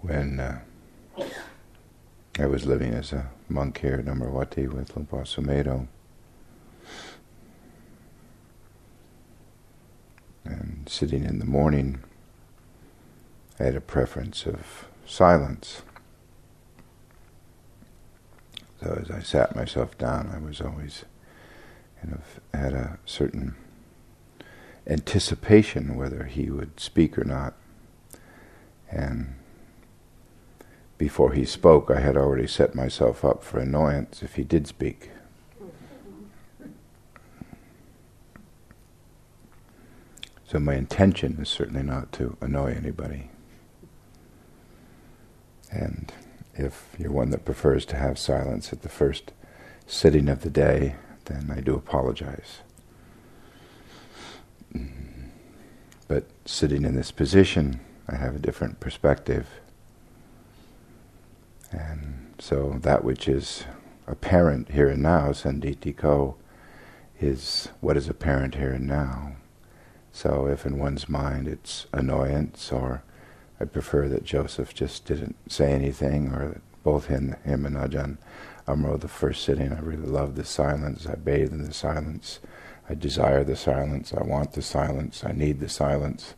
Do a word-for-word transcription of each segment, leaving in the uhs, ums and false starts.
when uh, I was living as a monk here at Namarwati with Lumpasumato. And sitting in the morning, I had a preference of silence. So as I sat myself down, I was always kind of had a certain anticipation whether he would speak or not. And before he spoke, I had already set myself up for annoyance if he did speak. So my intention is certainly not to annoy anybody. And if you're one that prefers to have silence at the first sitting of the day, then I do apologize. But sitting in this position, I have a different perspective. And so that which is apparent here and now, Sanditiko, is what is apparent here and now. So if in one's mind it's annoyance, or I prefer that Joseph just didn't say anything, or that both him, him and Ajahn Amaro, the first sitting, I really love the silence, I bathe in the silence, I desire the silence, I want the silence, I need the silence,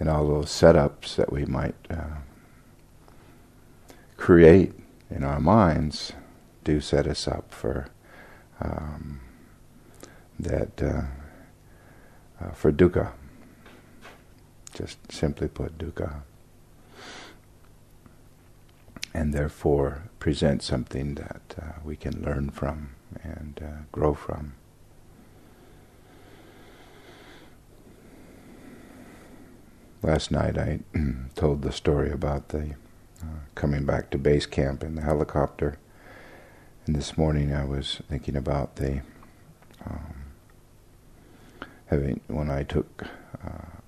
and all those setups that we might uh, create in our minds do set us up for um, that uh, uh, for dukkha. Just simply put, dukkha, and therefore present something that uh, we can learn from and uh, grow from. Last night I told the story about the uh, coming back to base camp in the helicopter, and this morning I was thinking about the um, having when I took uh,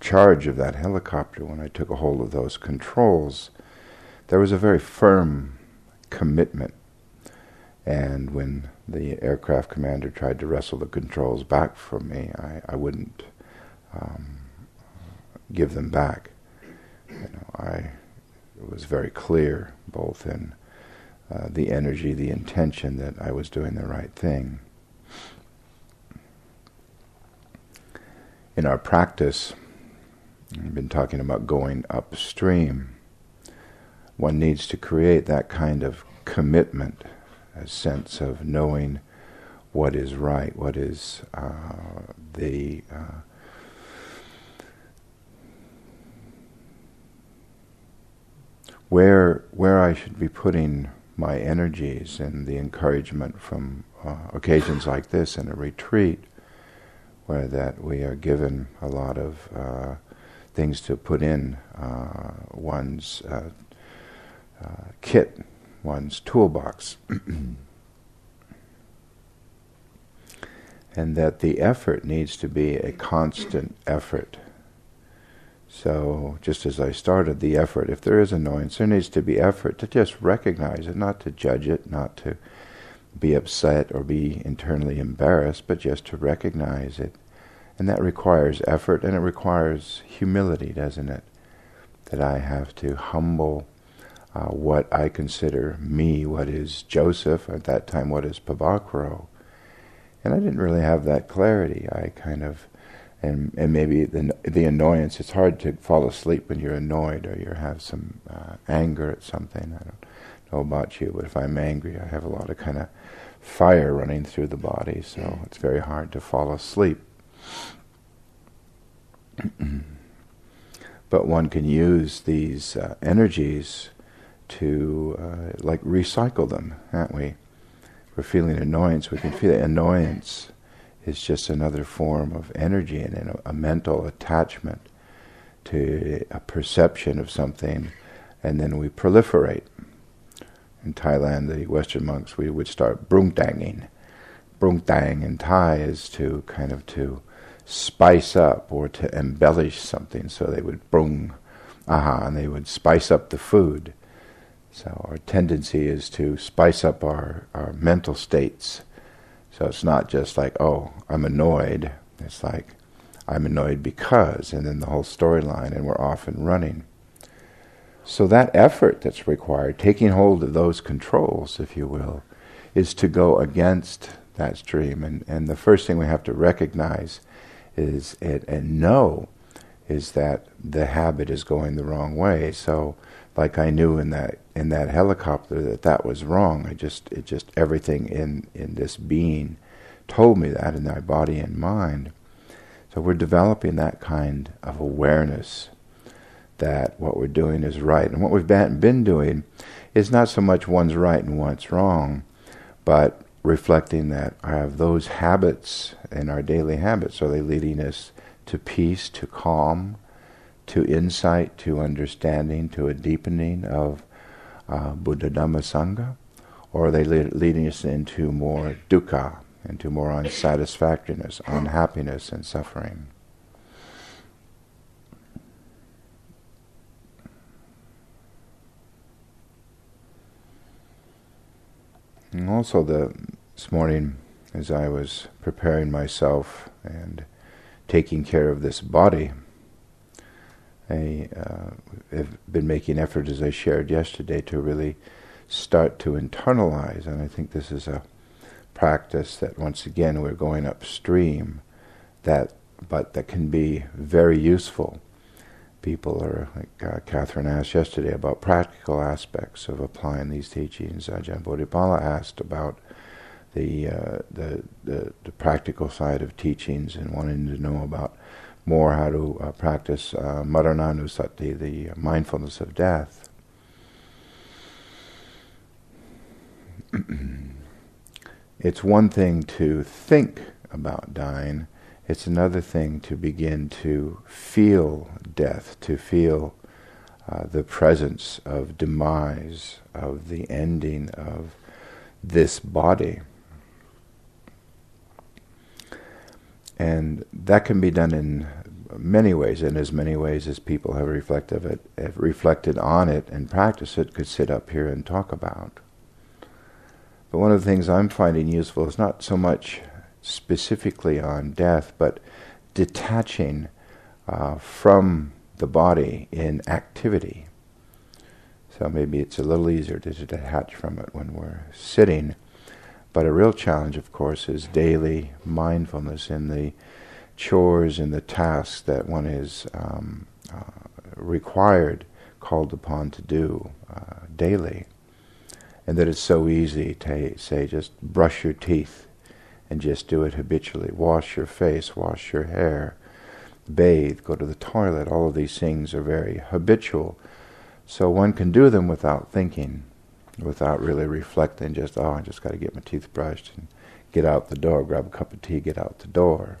charge of that helicopter, when I took a hold of those controls, there was a very firm commitment. And when the aircraft commander tried to wrestle the controls back from me, I, I wouldn't. Um, give them back. You know, I was very clear, both in uh, the energy, the intention that I was doing the right thing. In our practice, I've been talking about going upstream. One needs to create that kind of commitment, a sense of knowing what is right, what is uh, the uh, where where I should be putting my energies, and the encouragement from uh, occasions like this in a retreat, where that we are given a lot of uh, things to put in uh, one's uh, uh, kit, one's toolbox. And that the effort needs to be a constant effort. So, just as I started, the effort, if there is annoyance, there needs to be effort to just recognize it, not to judge it, not to be upset or be internally embarrassed, but just to recognize it. And that requires effort, and it requires humility, doesn't it? That I have to humble uh, what I consider me, what is Joseph, at that time what is Pabakro. And I didn't really have that clarity. I kind of And, and maybe the, the annoyance, it's hard to fall asleep when you're annoyed or you have some uh, anger at something. I don't know about you, but if I'm angry, I have a lot of kind of fire running through the body, so it's very hard to fall asleep. But one can use these uh, energies to uh, like recycle them, aren't we? If we're feeling annoyance, we can feel the annoyance. It's just another form of energy and a, a mental attachment to a perception of something, and then we proliferate. In Thailand, the Western monks, we would start brungtanging. Brungtang in Thai is to kind of to spice up or to embellish something, so they would brung, aha, and they would spice up the food. So our tendency is to spice up our, our mental states. So it's not just like, oh, I'm annoyed. It's like, I'm annoyed because, and then the whole storyline, and we're off and running. So that effort that's required, taking hold of those controls, if you will, is to go against that stream. And, and the first thing we have to recognize is it and know is that the habit is going the wrong way. So like I knew in that in that helicopter that that was wrong. I just it just everything in, in this being told me that in my body and mind. So we're developing that kind of awareness that what we're doing is right. And what we've been doing is not so much one's right and one's wrong, but reflecting that I have those habits in our daily habits. Are they leading us to peace, to calm, to insight, to understanding, to a deepening of uh, Buddha, Dhamma, Sangha? Or are they le- leading us into more dukkha, into more unsatisfactoriness, unhappiness, and suffering? And also the, this morning, as I was preparing myself and taking care of this body, I uh, have been making effort, as I shared yesterday, to really start to internalize. And I think this is a practice that, once again, we're going upstream, that, but that can be very useful. People are, like uh, Catherine asked yesterday, about practical aspects of applying these teachings. Ajahn Bodhipala asked about the, uh, the, the the practical side of teachings and wanting to know about more how to uh, practice uh, Maranasati, the mindfulness of death. It's one thing to think about dying. It's another thing to begin to feel death, to feel uh, the presence of demise, of the ending of this body. And that can be done in many ways, in as many ways as people have reflected, it, have reflected on it and practiced it, could sit up here and talk about. But one of the things I'm finding useful is not so much specifically on death, but detaching uh, from the body in activity. So maybe it's a little easier to detach from it when we're sitting, but a real challenge, of course, is daily mindfulness in the chores and the tasks that one is um, uh, required, called upon to do uh, daily. And that it's so easy to say, just brush your teeth and just do it habitually. Wash your face, wash your hair, bathe, go to the toilet. All of these things are very habitual. So one can do them without thinking, without really reflecting, just, oh, I just got to get my teeth brushed and get out the door, grab a cup of tea, get out the door.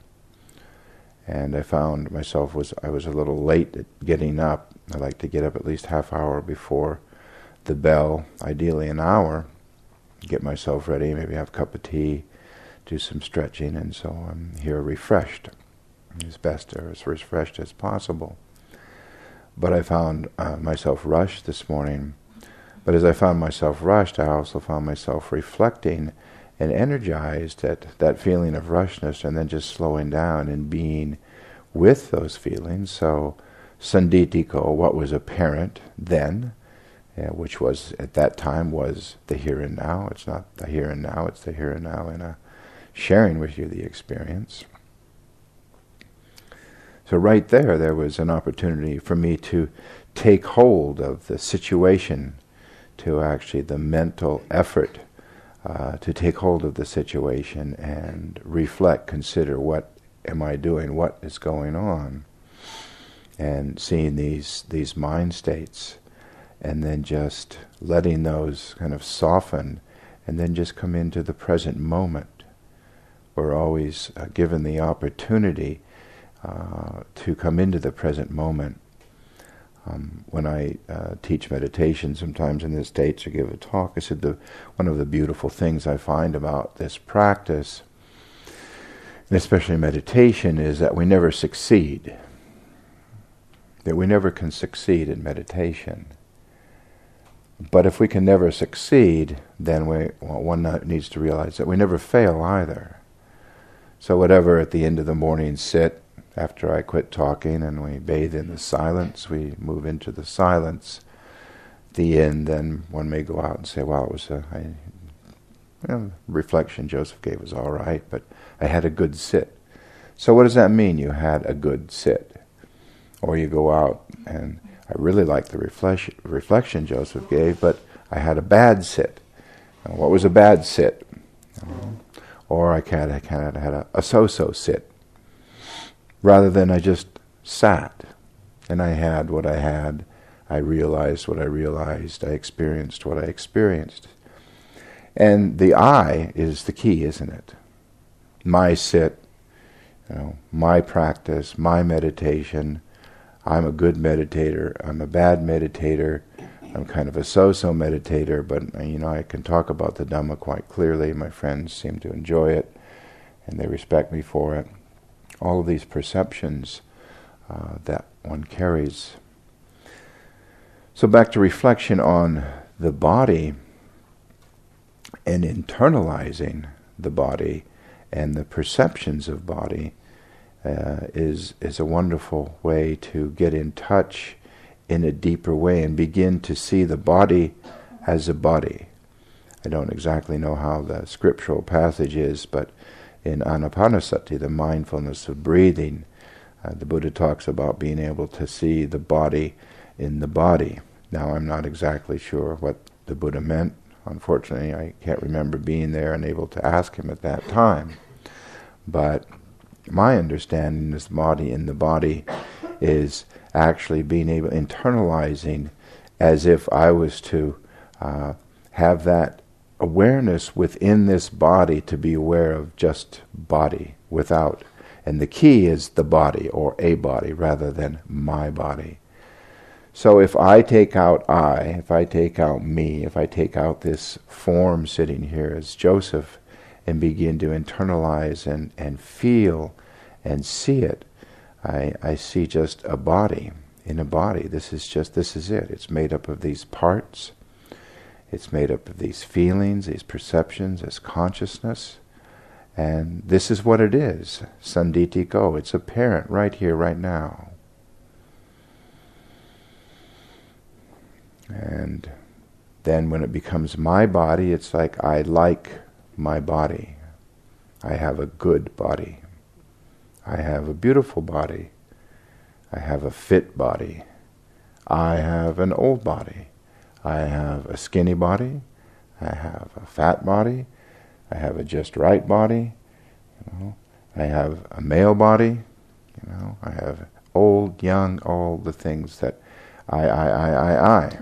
And I found myself was I was a little late at getting up. I like to get up at least half hour before the bell, ideally an hour, get myself ready, maybe have a cup of tea, do some stretching, and so I'm here refreshed, as best or as refreshed as possible. But I found uh, myself rushed this morning. But as I found myself rushed, I also found myself reflecting and energized at that feeling of rushness, and then just slowing down and being with those feelings. So Sanditiko, what was apparent then, Uh, which was, at that time, was the here and now. It's not the here and now, it's the here and now, and uh, sharing with you the experience. So right there, there was an opportunity for me to take hold of the situation, to actually the mental effort uh, to take hold of the situation and reflect, consider, what am I doing, what is going on, and seeing these these mind states, and then just letting those kind of soften, and then just come into the present moment. We're always uh, given the opportunity uh, to come into the present moment. Um, when I uh, teach meditation sometimes in the States or give a talk, I said the, one of the beautiful things I find about this practice, and especially meditation, is that we never succeed, that we never can succeed in meditation. But if we can never succeed, then we, well, one needs to realize that we never fail either. So whatever at the end of the morning sit, after I quit talking and we bathe in the silence, we move into the silence, the end, then one may go out and say, "Well, it was a I, well, reflection Joseph gave was all right, but I had a good sit." So what does that mean? You had a good sit, or you go out and I really like the reflection reflection Joseph gave, but I had a bad sit. Now, what was a bad sit? Um, or I kind of had a, a so-so sit, rather than I just sat and I had what I had. I realized what I realized. I experienced what I experienced. And the I is the key, isn't it? My sit, you know, my practice, my meditation. I'm a good meditator. I'm a bad meditator. I'm kind of a so-so meditator, but you know, I can talk about the Dhamma quite clearly. My friends seem to enjoy it, and they respect me for it. All of these perceptions uh, that one carries. So back to reflection on the body and internalizing the body and the perceptions of body uh, is is a wonderful way to get in touch in a deeper way and begin to see the body as a body. I don't exactly know how the scriptural passage is, but in Anapanasati, the mindfulness of breathing, uh, the Buddha talks about being able to see the body in the body. Now, I'm not exactly sure what the Buddha meant. Unfortunately, I can't remember being there and able to ask him at that time. But my understanding is body in the body is actually being able, internalizing as if I was to uh, have that awareness within this body, to be aware of just body without. And the key is the body, or a body, rather than my body. So if I take out I, if I take out me, if I take out this form sitting here as Joseph and begin to internalize and, and feel and see it, I, I see just a body in a body. This is just, this is it. It's made up of these parts. It's made up of these feelings, these perceptions, this consciousness. And this is what it is. Sanditiko. It's apparent right here, right now. And then when it becomes my body, it's like I like my body. I have a good body. I have a beautiful body. I have a fit body. I have an old body. I have a skinny body. I have a fat body. I have a just right body. You know, I have a male body. You know, I have old, young, all the things that I, I, I, I, I.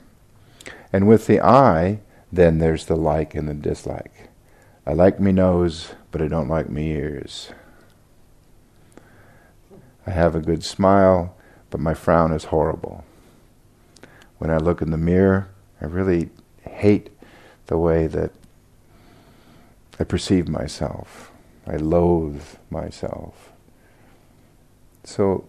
And with the I, then there's the like and the dislike. I like me nose, but I don't like me ears. I have a good smile, but my frown is horrible. When I look in the mirror, I really hate the way that I perceive myself. I loathe myself. So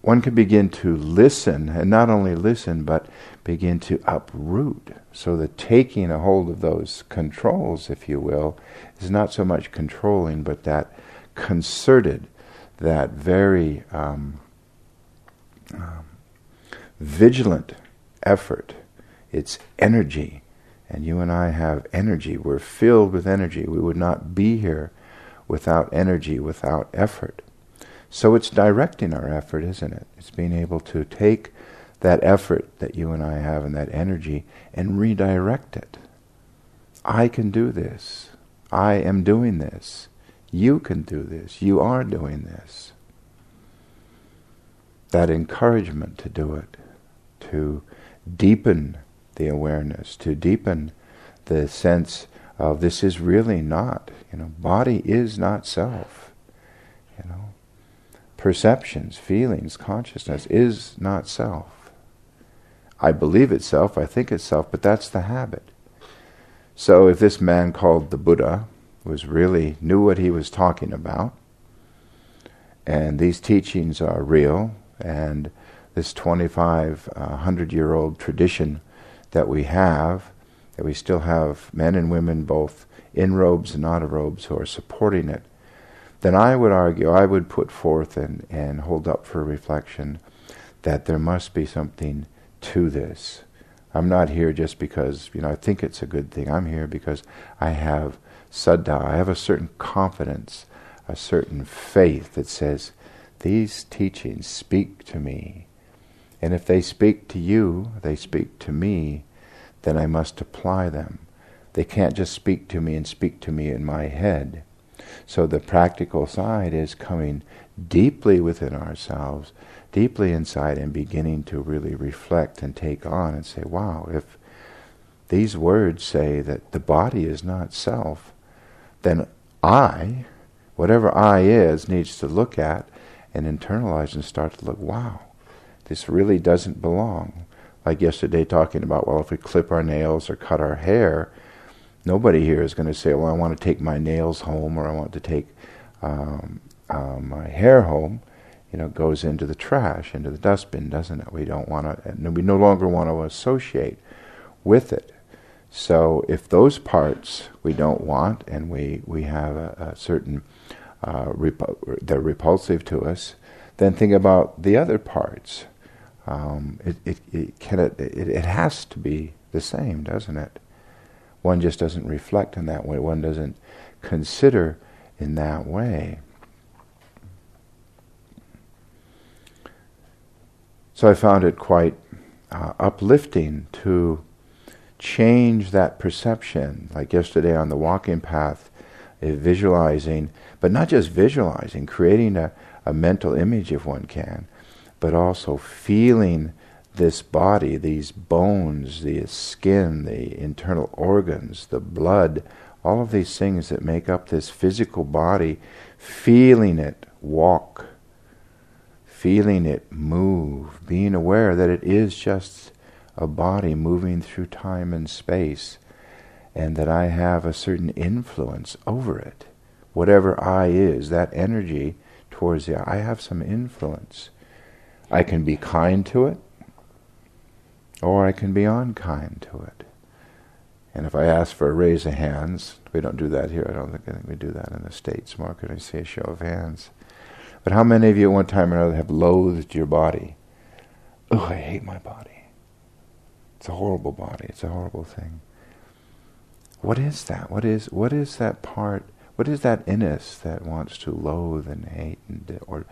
one can begin to listen, and not only listen, but begin to uproot. So the taking a hold of those controls, if you will, is not so much controlling, but that concerted, that very um, um, vigilant effort. It's energy. And you and I have energy. We're filled with energy. We would not be here without energy, without effort. So it's directing our effort, isn't it? It's being able to take that effort that you and I have and that energy and redirect it. I can do this. I am doing this. You can do this. You are doing this. That encouragement to do it, to deepen the awareness, to deepen the sense of this is really not, you know, body is not self, you know. Perceptions, feelings, consciousness is not self. I believe it's self, I think it's self, but that's the habit. So if this man called the Buddha was really, knew what he was talking about, and these teachings are real, and this twenty-five hundred year old tradition that we have, that we still have men and women both in robes and out of robes who are supporting it, then I would argue, I would put forth and, and hold up for reflection that there must be something to this. I'm not here just because, you know, I think it's a good thing. I'm here because I have saddha. I have a certain confidence, a certain faith that says, these teachings speak to me. And if they speak to you, they speak to me, then I must apply them. They can't just speak to me and speak to me in my head. So the practical side is coming deeply within ourselves, deeply inside, and beginning to really reflect and take on and say, wow, if these words say that the body is not self, then I, whatever I is, needs to look at and internalize and start to look, wow, this really doesn't belong. Like yesterday talking about, well, if we clip our nails or cut our hair, nobody here is going to say, well, I want to take my nails home, or I want to take um, uh, my hair home. You know, it goes into the trash, into the dustbin, doesn't it? We don't want to, and we no longer want to associate with it. So if those parts we don't want, and we, we have a, a certain, uh, repu- they're repulsive to us, then think about the other parts. Um, it, it, it, can it, it, it has to be the same, doesn't it? One just doesn't reflect in that way. One doesn't consider in that way. So I found it quite uh, uplifting to change that perception. Like yesterday on the walking path, uh, visualizing, but not just visualizing, creating a, a mental image if one can, but also feeling this body, these bones, the skin, the internal organs, the blood, all of these things that make up this physical body, feeling it walk, feeling it move, being aware that it is just a body moving through time and space, and that I have a certain influence over it. Whatever I is, that energy towards the I, I have some influence. I can be kind to it, or I can be unkind to it. And if I ask for a raise of hands, we don't do that here. I don't think, I think we do that in the States more. Can I see a show of hands? But how many of you at one time or another have loathed your body? Oh, I hate my body. It's a horrible body. It's a horrible thing. What is that? What is what is that part? What is that in us that wants to loathe and hate and or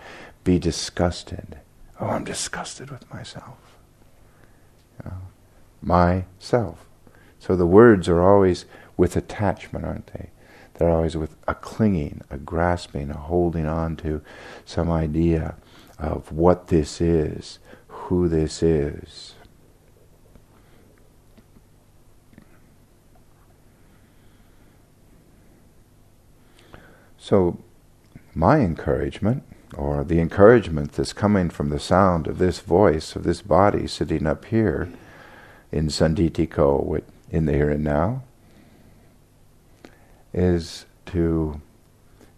be disgusted? Oh, I'm disgusted with myself. Uh, myself. So the words are always with attachment, aren't they? They're always with a clinging, a grasping, a holding on to some idea of what this is, who this is. So my encouragement, or the encouragement that's coming from the sound of this voice, of this body sitting up here in Sanditiko, in the here and now, is to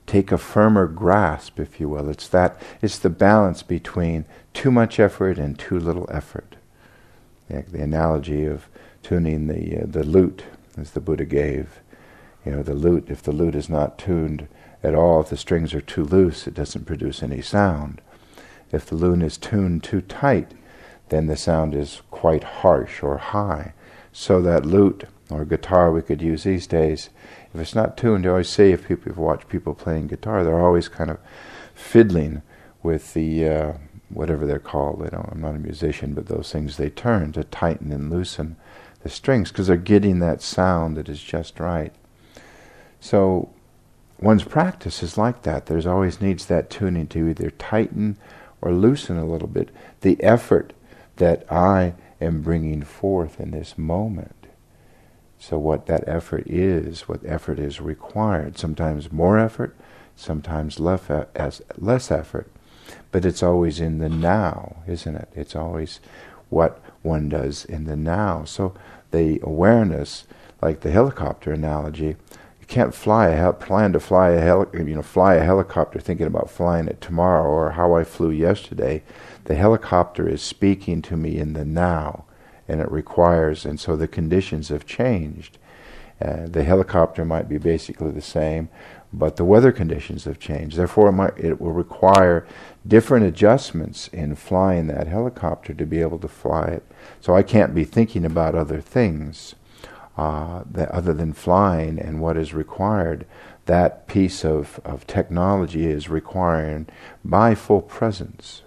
take a firmer grasp, if you will. It's that, it's the balance between too much effort and too little effort. The, the analogy of tuning the uh, the lute, as the Buddha gave. You know, the lute, if the lute is not tuned at all, if the strings are too loose, it doesn't produce any sound. If the lute is tuned too tight, then the sound is quite harsh or high. So that lute or guitar we could use these days, if it's not tuned, you always say, if people have watched people playing guitar, they're always kind of fiddling with the uh, whatever they're called. They don't, I'm not a musician, but those things they turn to tighten and loosen the strings because they're getting that sound that is just right. So one's practice is like that. There's always needs that tuning to either tighten or loosen a little bit the effort that I am bringing forth in this moment. So what that effort is, what effort is required. Sometimes more effort, sometimes less, as less effort. But it's always in the now, isn't it? It's always what one does in the now. So the awareness, like the helicopter analogy, you can't fly a hel- plan to fly a heli- you know fly a helicopter thinking about flying it tomorrow or how I flew yesterday. The helicopter is speaking to me in the now, and it requires, and so the conditions have changed, Uh, the helicopter might be basically the same, but the weather conditions have changed. Therefore, it, might, it will require different adjustments in flying that helicopter to be able to fly it. So I can't be thinking about other things uh, that other than flying and what is required. That piece of, of technology is required by full presence.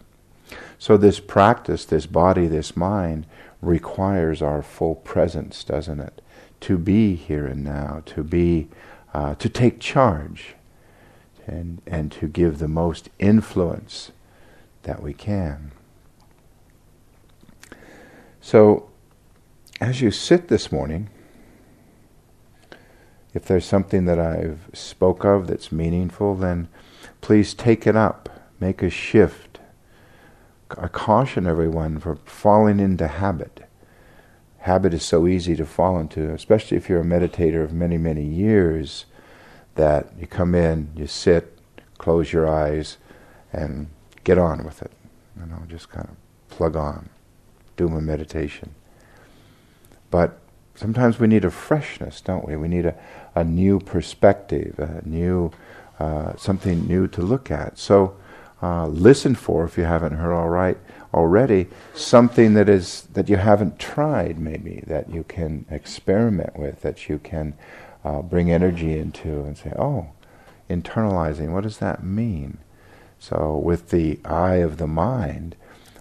So this practice, this body, this mind, requires our full presence, doesn't it? To be here and now, to be, uh, to take charge, and and to give the most influence that we can. So, as you sit this morning, if there's something that I've spoke of that's meaningful, then please take it up, make a shift. I caution everyone for falling into habit. Habit is so easy to fall into, especially if you're a meditator of many, many years, that you come in, you sit, close your eyes, and get on with it. You know, just kind of plug on, do my meditation. But sometimes we need a freshness, don't we? We need a, a new perspective, a new uh, something new to look at. So uh, listen for, if you haven't heard all right, already something that is that you haven't tried, maybe that you can experiment with, that you can uh, bring energy into and say, oh, internalizing, what does that mean? So with the eye of the mind,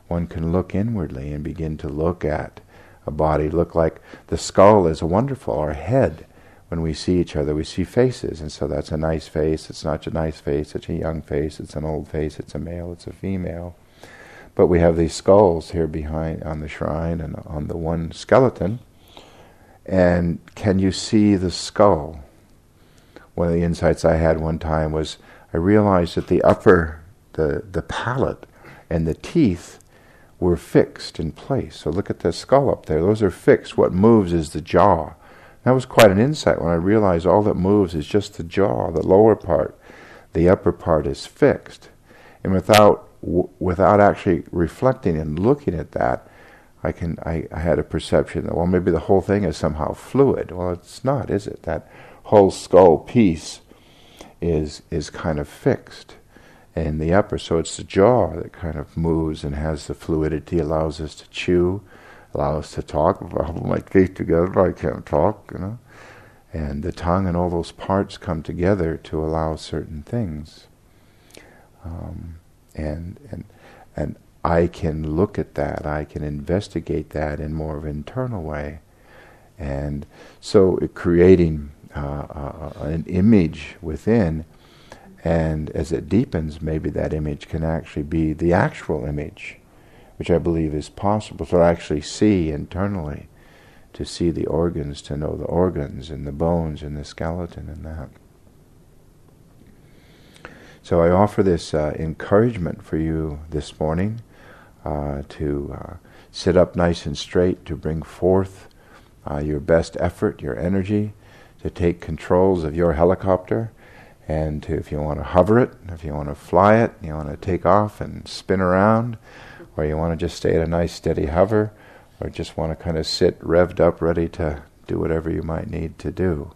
one can look inwardly and begin to look at a body, look like the skull is wonderful, our head. When we see each other, we see faces, and so that's a nice face, it's not a nice face, it's a young face, it's an old face, it's a male, it's a female. But we have these skulls here behind on the shrine and on the one skeleton. And can you see the skull? One of the insights I had one time was I realized that the upper, the, the palate and the teeth were fixed in place. So look at the skull up there. Those are fixed. What moves is the jaw. That was quite an insight when I realized all that moves is just the jaw, the lower part. The upper part is fixed. And without without actually reflecting and looking at that, I can I, I had a perception that, well, maybe the whole thing is somehow fluid. Well, it's not, is it? That whole skull piece is is kind of fixed in the upper. So it's the jaw that kind of moves and has the fluidity, allows us to chew, allows us to talk. If I hold my teeth together, but I can't talk, you know. And the tongue and all those parts come together to allow certain things. Um, And, and and I can look at that, I can investigate that in more of an internal way. And so it creating uh, uh, an image within, and as it deepens, maybe that image can actually be the actual image, which I believe is possible to actually see internally, to see the organs, to know the organs and the bones and the skeleton and that. So I offer this uh, encouragement for you this morning uh, to uh, sit up nice and straight, to bring forth uh, your best effort, your energy, to take controls of your helicopter, and to, if you want to hover it, if you want to fly it, you want to take off and spin around, or you want to just stay at a nice steady hover, or just want to kind of sit revved up, ready to do whatever you might need to do.